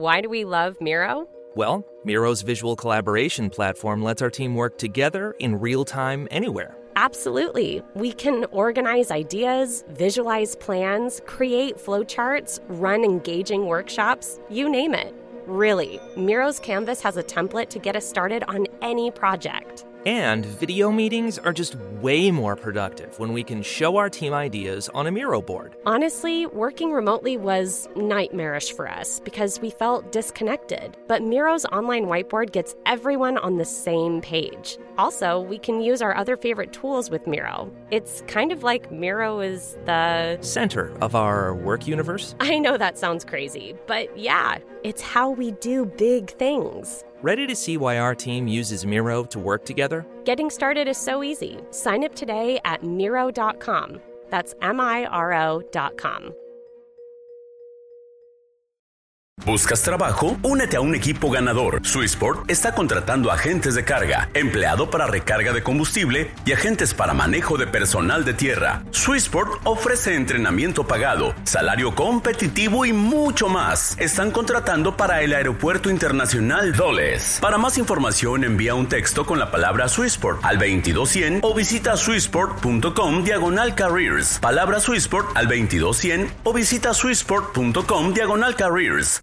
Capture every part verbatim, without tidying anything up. Why do we love Miro? Well, Miro's visual collaboration platform lets our team work together in real time anywhere. Absolutely. We can organize ideas, visualize plans, create flowcharts, run engaging workshops, you name it. Really, Miro's Canvas has a template to get us started on any project. And video meetings are just way more productive when we can show our team ideas on a Miro board. Honestly, working remotely was nightmarish for us because we felt disconnected. But Miro's online whiteboard gets everyone on the same page. Also, we can use our other favorite tools with Miro. It's kind of like Miro is the center of our work universe. I know that sounds crazy, but yeah, it's how we do big things. Ready to see why our team uses Miro to work together? Getting started is so easy. Sign up today at Miro dot com. That's M I R O dot com. ¿Buscas trabajo? Únete a un equipo ganador. Swissport está contratando agentes de carga, empleado para recarga de combustible y agentes para manejo de personal de tierra. Swissport ofrece entrenamiento pagado, salario competitivo y mucho más. Están contratando para el Aeropuerto Internacional Dulles. Para más información, envía un texto con la palabra Swissport al veintidós cien o visita swissport.com diagonal careers. Palabra Swissport al veintidós cien o visita swissport.com diagonal careers.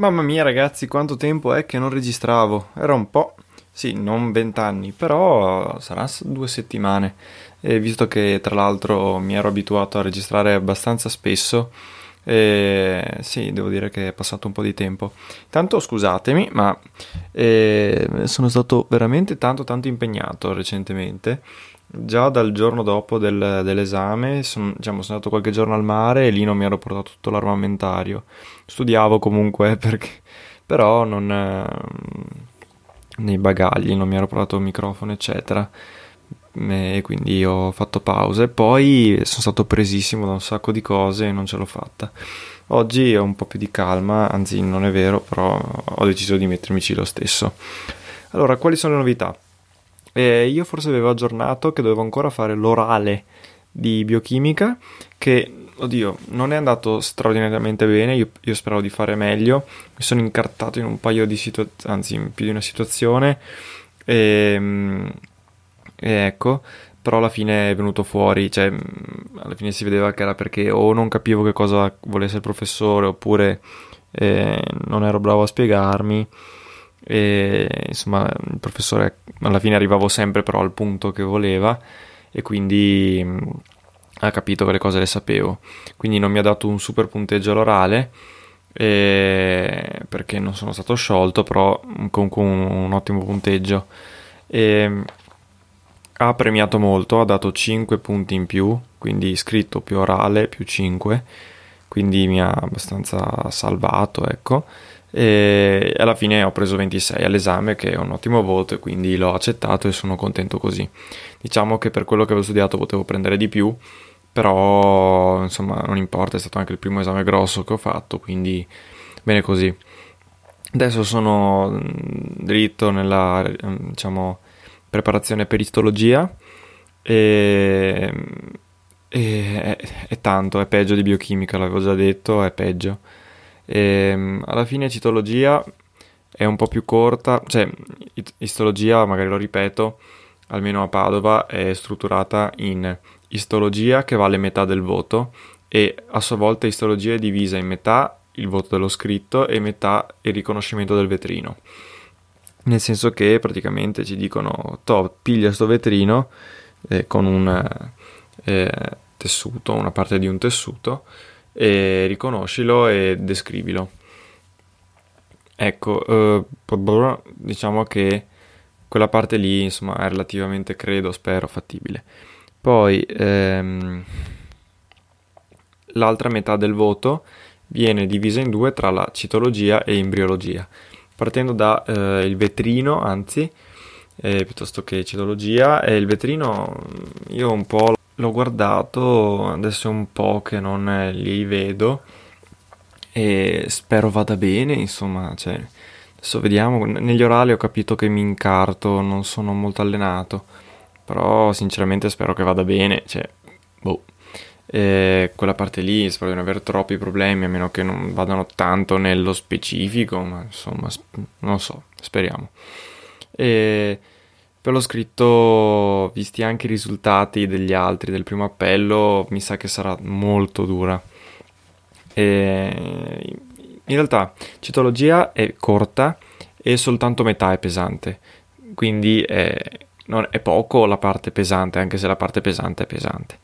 Mamma mia ragazzi, quanto tempo è che non registravo, era un po', sì, non vent'anni, però sarà due settimane, e visto che tra l'altro mi ero abituato a registrare abbastanza spesso, eh, sì, devo dire che è passato un po' di tempo. Tanto scusatemi, ma eh, sono stato veramente tanto tanto impegnato recentemente. Già dal giorno dopo del, dell'esame son, diciamo, sono andato qualche giorno al mare e lì non mi ero portato tutto l'armamentario. Studiavo comunque, perché, però non eh, nei bagagli non mi ero portato il microfono eccetera, e quindi ho fatto pause. Poi sono stato presissimo da un sacco di cose e non ce l'ho fatta. Oggi ho un po' più di calma, anzi non è vero, però ho deciso di mettermici lo stesso. Allora, quali sono le novità? Eh, io forse avevo aggiornato che dovevo ancora fare l'orale di biochimica, che, oddio, non è andato straordinariamente bene, io, io speravo di fare meglio, mi sono incartato in un paio di situazioni, anzi in più di una situazione, e, e ecco, però alla fine è venuto fuori, cioè alla fine si vedeva che era perché o non capivo che cosa volesse il professore, oppure eh, non ero bravo a spiegarmi. E insomma il professore, alla fine arrivavo sempre però al punto che voleva, e quindi mh, ha capito che le cose le sapevo, quindi non mi ha dato un super punteggio all'orale, e, perché non sono stato sciolto, però comunque un, un ottimo punteggio, e ha premiato molto, ha dato cinque punti in più, quindi scritto più orale più cinque, quindi mi ha abbastanza salvato, ecco. E alla fine ho preso ventisei all'esame, che è un ottimo voto, e quindi l'ho accettato e sono contento così. Diciamo che per quello che avevo studiato potevo prendere di più, però insomma non importa, è stato anche il primo esame grosso che ho fatto, quindi bene così. Adesso sono dritto nella, diciamo, preparazione per istologia, e, e è, è tanto, è peggio di biochimica, l'avevo già detto, è peggio. E alla fine citologia è un po' più corta, cioè istologia, magari lo ripeto, almeno a Padova è strutturata in istologia che vale metà del voto, e a sua volta istologia è divisa in metà il voto dello scritto e metà il riconoscimento del vetrino, nel senso che praticamente ci dicono to, piglia sto vetrino eh, con un eh, tessuto, una parte di un tessuto, e riconoscilo e descrivilo. Ecco, eh, diciamo che quella parte lì insomma è relativamente, credo, spero, fattibile. Poi ehm, l'altra metà del voto viene divisa in due tra la citologia e embriologia, partendo da eh, il vetrino, anzi, eh, piuttosto che citologia. E il vetrino io un po' l'ho guardato, adesso è un po' che non li vedo e spero vada bene, insomma, cioè, adesso vediamo. Negli orali ho capito che mi incarto, non sono molto allenato, però sinceramente spero che vada bene, cioè, boh. E quella parte lì spero di non avere troppi problemi, a meno che non vadano tanto nello specifico, ma insomma sp- non so, speriamo. E per lo scritto, visti anche i risultati degli altri del primo appello, mi sa che sarà molto dura. E in realtà citologia è corta e soltanto metà è pesante, quindi è, non è poco la parte pesante, anche se la parte pesante è pesante.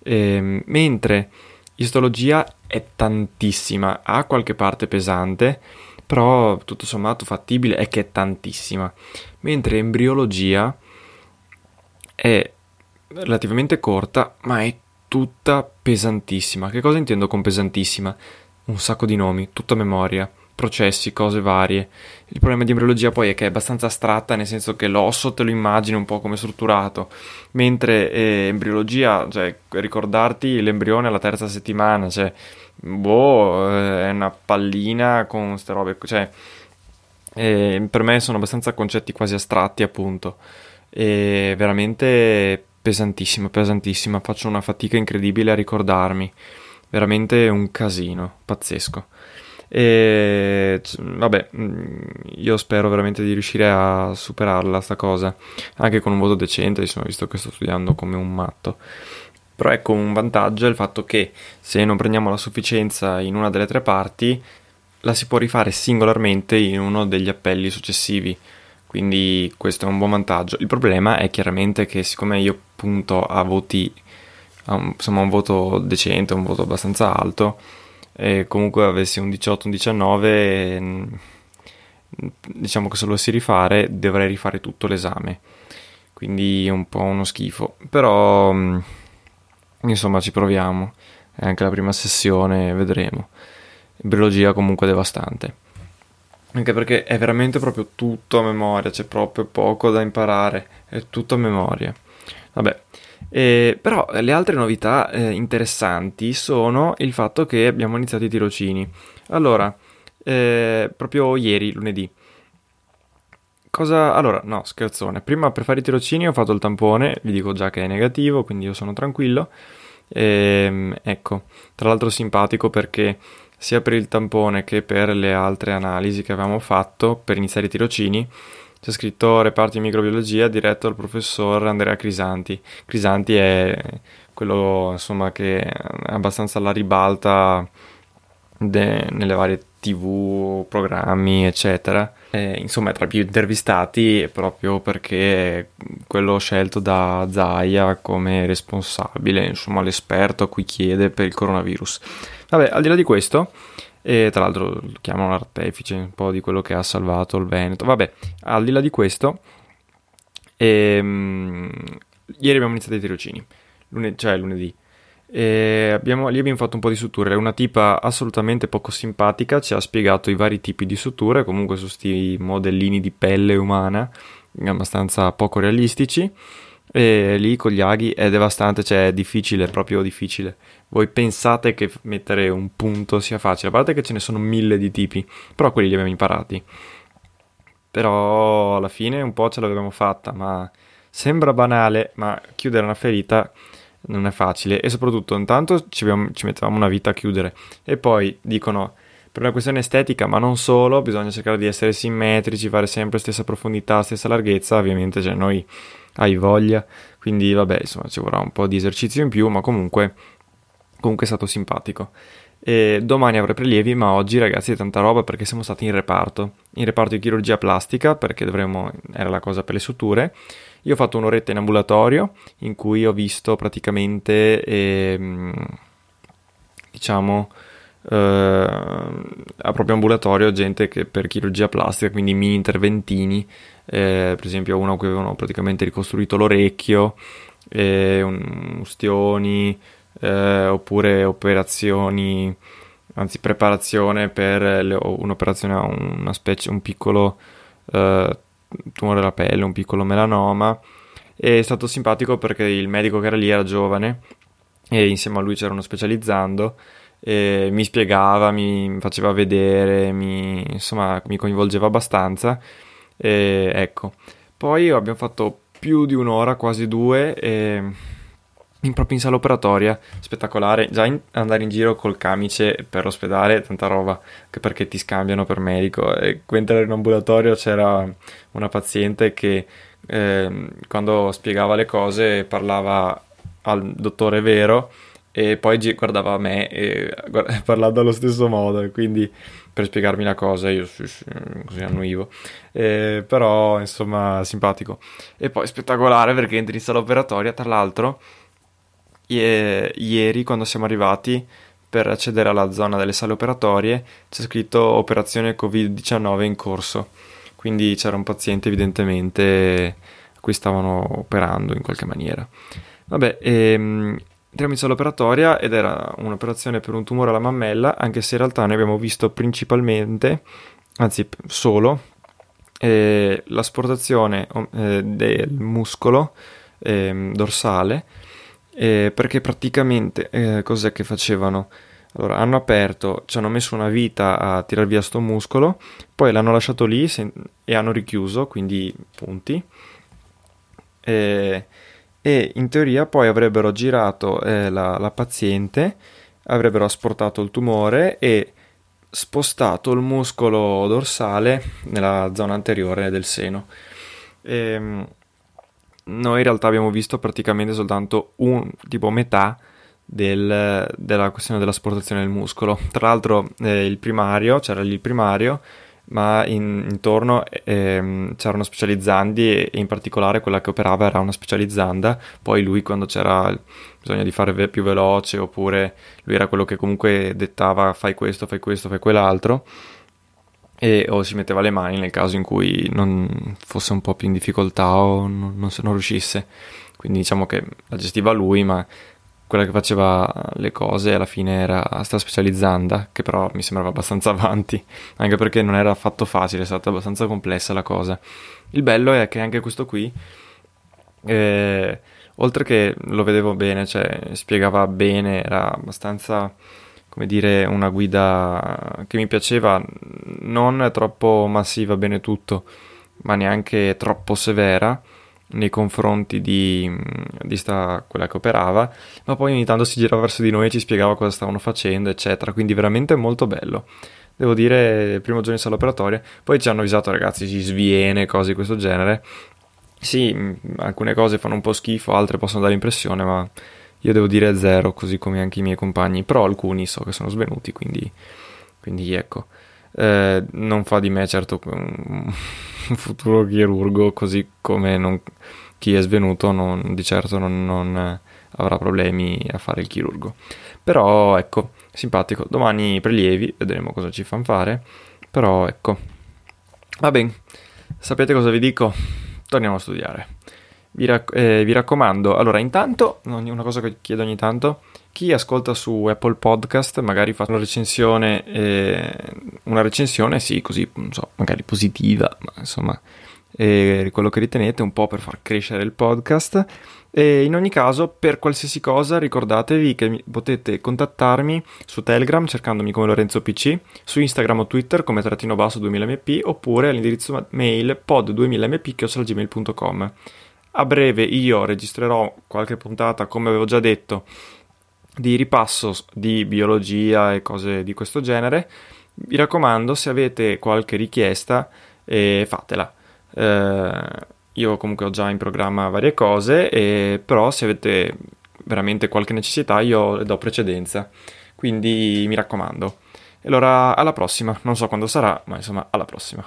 Eh, mentre istologia è tantissima, ha qualche parte pesante, però tutto sommato fattibile, è che è tantissima, mentre embriologia è relativamente corta ma è tutta pesantissima. Che cosa intendo con pesantissima? Un sacco di nomi, tutta memoria, processi, cose varie. Il problema di embriologia poi è che è abbastanza astratta, nel senso che l'osso te lo immagini un po' come strutturato, mentre eh, embriologia, cioè ricordarti l'embrione alla terza settimana, cioè boh, eh, è una pallina con ste robe, cioè eh, per me sono abbastanza concetti quasi astratti, appunto, e veramente pesantissima, pesantissima, faccio una fatica incredibile a ricordarmi, veramente un casino, pazzesco. E vabbè, io spero veramente di riuscire a superarla sta cosa, anche con un voto decente, insomma, visto che sto studiando come un matto. Però ecco, un vantaggio è il fatto che se non prendiamo la sufficienza in una delle tre parti, la si può rifare singolarmente in uno degli appelli successivi, quindi questo è un buon vantaggio. Il problema è chiaramente che, siccome io punto a voti, a un, insomma, un voto decente, un voto abbastanza alto, e comunque avessi un diciotto, un diciannove, diciamo che se lo dovessi rifare dovrei rifare tutto l'esame, quindi è un po' uno schifo, però insomma ci proviamo, è anche la prima sessione, vedremo. Embriologia comunque devastante, anche perché è veramente proprio tutto a memoria, c'è proprio poco da imparare, è tutto a memoria. Vabbè. Eh, però le altre novità eh, interessanti sono il fatto che abbiamo iniziato i tirocini. Allora, eh, proprio ieri, lunedì. Cosa? Allora, no, scherzone. Prima per fare i tirocini ho fatto il tampone, vi dico già che è negativo, quindi io sono tranquillo. Eh, ecco, tra l'altro simpatico perché sia per il tampone che per le altre analisi che avevamo fatto per iniziare i tirocini, c'è scritto reparto di microbiologia diretto al professor Andrea Crisanti. Crisanti è quello, insomma, che è abbastanza alla ribalta de, nelle varie tv, programmi, eccetera. E, insomma, è tra i più intervistati proprio perché è quello scelto da Zaia come responsabile, insomma, l'esperto a cui chiede per il coronavirus. Vabbè, al di là di questo... E tra l'altro lo chiamano l'artefice un po' di quello che ha salvato il Veneto. Vabbè, al di là di questo, ehm, ieri abbiamo iniziato i tirocini, Lune- cioè lunedì, e abbiamo, lì abbiamo fatto un po' di suture. Una tipa assolutamente poco simpatica ci ha spiegato i vari tipi di suture, comunque su sti modellini di pelle umana abbastanza poco realistici, e lì con gli aghi è devastante, cioè è difficile, è proprio difficile. Voi pensate che mettere un punto sia facile, a parte che ce ne sono mille di tipi, però quelli li abbiamo imparati, però alla fine un po' ce l'avevamo fatta. Ma sembra banale, ma chiudere una ferita non è facile, e soprattutto intanto ci, abbiamo, ci mettevamo una vita a chiudere, e poi dicono per una questione estetica, ma non solo, bisogna cercare di essere simmetrici, fare sempre stessa profondità, stessa larghezza, ovviamente, cioè noi hai voglia, quindi vabbè, insomma, ci vorrà un po' di esercizio in più, ma comunque comunque è stato simpatico. E domani avrò prelievi, ma oggi, ragazzi, è tanta roba perché siamo stati in reparto in reparto di chirurgia plastica, perché dovremmo, era la cosa per le suture. Io ho fatto un'oretta in ambulatorio in cui ho visto praticamente eh, diciamo eh, a proprio ambulatorio gente che per chirurgia plastica, quindi mini interventini. Eh, per esempio uno a cui avevano praticamente ricostruito l'orecchio, eh, un, ustioni, eh, oppure operazioni anzi preparazione per le, un'operazione a una specie, un piccolo eh, tumore alla pelle, un piccolo melanoma. E è stato simpatico perché il medico che era lì era giovane e insieme a lui c'era uno specializzando, e mi spiegava, mi faceva vedere, mi, insomma mi coinvolgeva abbastanza, e ecco. Poi abbiamo fatto più di un'ora, quasi due, e in, proprio in sala operatoria, spettacolare, già in, andare in giro col camice per l'ospedale, tanta roba, che perché ti scambiano per medico. E quando ero in ambulatorio c'era una paziente che eh, quando spiegava le cose parlava al dottore vero e poi guardava me e guarda, parlava allo stesso modo, quindi per spiegarmi la cosa io sì, sì, così annuivo, eh, però insomma simpatico. E poi spettacolare perché entri in sala operatoria, tra l'altro i- ieri quando siamo arrivati per accedere alla zona delle sale operatorie c'è scritto operazione covid diciannove in corso, quindi c'era un paziente evidentemente a cui stavano operando in qualche maniera. Vabbè, ehm, entriamo in sala operatoria ed era un'operazione per un tumore alla mammella, anche se in realtà noi abbiamo visto principalmente, anzi solo, eh, l'asportazione eh, del muscolo eh, dorsale, eh, perché praticamente eh, cos'è che facevano? Allora, hanno aperto, ci hanno messo una vita a tirar via sto muscolo, poi l'hanno lasciato lì se, e hanno richiuso, quindi punti. Eh, E in teoria poi avrebbero girato eh, la, la paziente, avrebbero asportato il tumore e spostato il muscolo dorsale nella zona anteriore del seno. E noi in realtà abbiamo visto praticamente soltanto un tipo metà del, della questione dell'asportazione del muscolo. Tra l'altro eh, il primario, c'era lì il primario, ma in, intorno ehm, c'erano specializzandi e, e in particolare quella che operava era una specializzanda. Poi lui, quando c'era bisogno di fare ve- più veloce, oppure lui era quello che comunque dettava fai questo, fai questo, fai quell'altro, e o si metteva le mani nel caso in cui non fosse un po' più in difficoltà o non, non, se non riuscisse. Quindi diciamo che la gestiva lui, ma quella che faceva le cose alla fine era sta specializzanda, che però mi sembrava abbastanza avanti, anche perché non era affatto facile, è stata abbastanza complessa la cosa. Il bello è che anche questo qui, eh, oltre che lo vedevo bene, cioè spiegava bene, era abbastanza, come dire, una guida che mi piaceva, non troppo massiva bene tutto, ma neanche troppo severa nei confronti di, di sta, quella che operava, ma poi ogni tanto si girava verso di noi e ci spiegava cosa stavano facendo eccetera, quindi veramente molto bello, devo dire. Il primo giorno in sala operatoria, poi ci hanno avvisato ragazzi si sviene, cose di questo genere, sì, alcune cose fanno un po' schifo, altre possono dare impressione, ma io devo dire zero, così come anche i miei compagni, però alcuni so che sono svenuti, quindi, quindi ecco. Eh, non fa di me certo un futuro chirurgo, così come non, chi è svenuto non, di certo non, non avrà problemi a fare il chirurgo, però ecco, simpatico. Domani prelievi, vedremo cosa ci fanno fare, però ecco, va bene, sapete cosa vi dico, torniamo a studiare, vi, rac- eh, vi raccomando. Allora, intanto una cosa che chiedo ogni tanto: chi ascolta su Apple Podcast magari fa una recensione, eh, una recensione sì, così non so, magari positiva, ma insomma eh, quello che ritenete, un po' per far crescere il podcast. E in ogni caso, per qualsiasi cosa ricordatevi che mi, potete contattarmi su Telegram cercandomi come Lorenzo P C, su Instagram o Twitter come trattino basso duemila m p, oppure all'indirizzo mail pod duemila m p chiocciola gmail punto com. A breve io registrerò qualche puntata, come avevo già detto, di ripasso di biologia e cose di questo genere. Vi raccomando, se avete qualche richiesta eh, fatela, eh, io comunque ho già in programma varie cose, eh, però se avete veramente qualche necessità io le do precedenza, quindi mi raccomando. E allora alla prossima, non so quando sarà, ma insomma alla prossima.